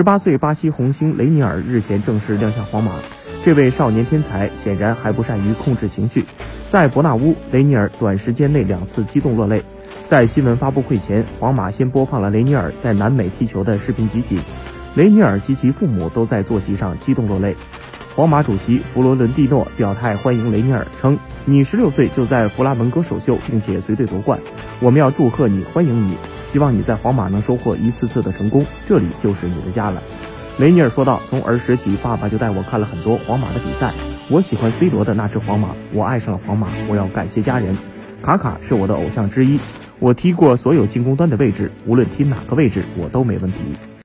18岁巴西红星雷尼尔日前正式亮相皇马。这位少年天才显然还不善于控制情绪，在伯纳乌，雷尼尔短时间内2次激动落泪。在新闻发布会前，皇马先播放了雷尼尔在南美踢球的视频集锦，雷尼尔及其父母都在坐席上激动落泪。皇马主席弗罗伦蒂诺表态欢迎雷尼尔，称：“你16岁就在弗拉门戈首秀，并且随队夺冠，我们要祝贺你，欢迎你。希望你在皇马能收获一次次的成功，这里就是你的家了。”雷尼尔说道：“从儿时起，爸爸就带我看了很多皇马的比赛。我喜欢 C 罗的那支皇马，我爱上了皇马。我要感谢家人，卡卡是我的偶像之一。我踢过所有进攻端的位置，无论踢哪个位置，我都没问题。”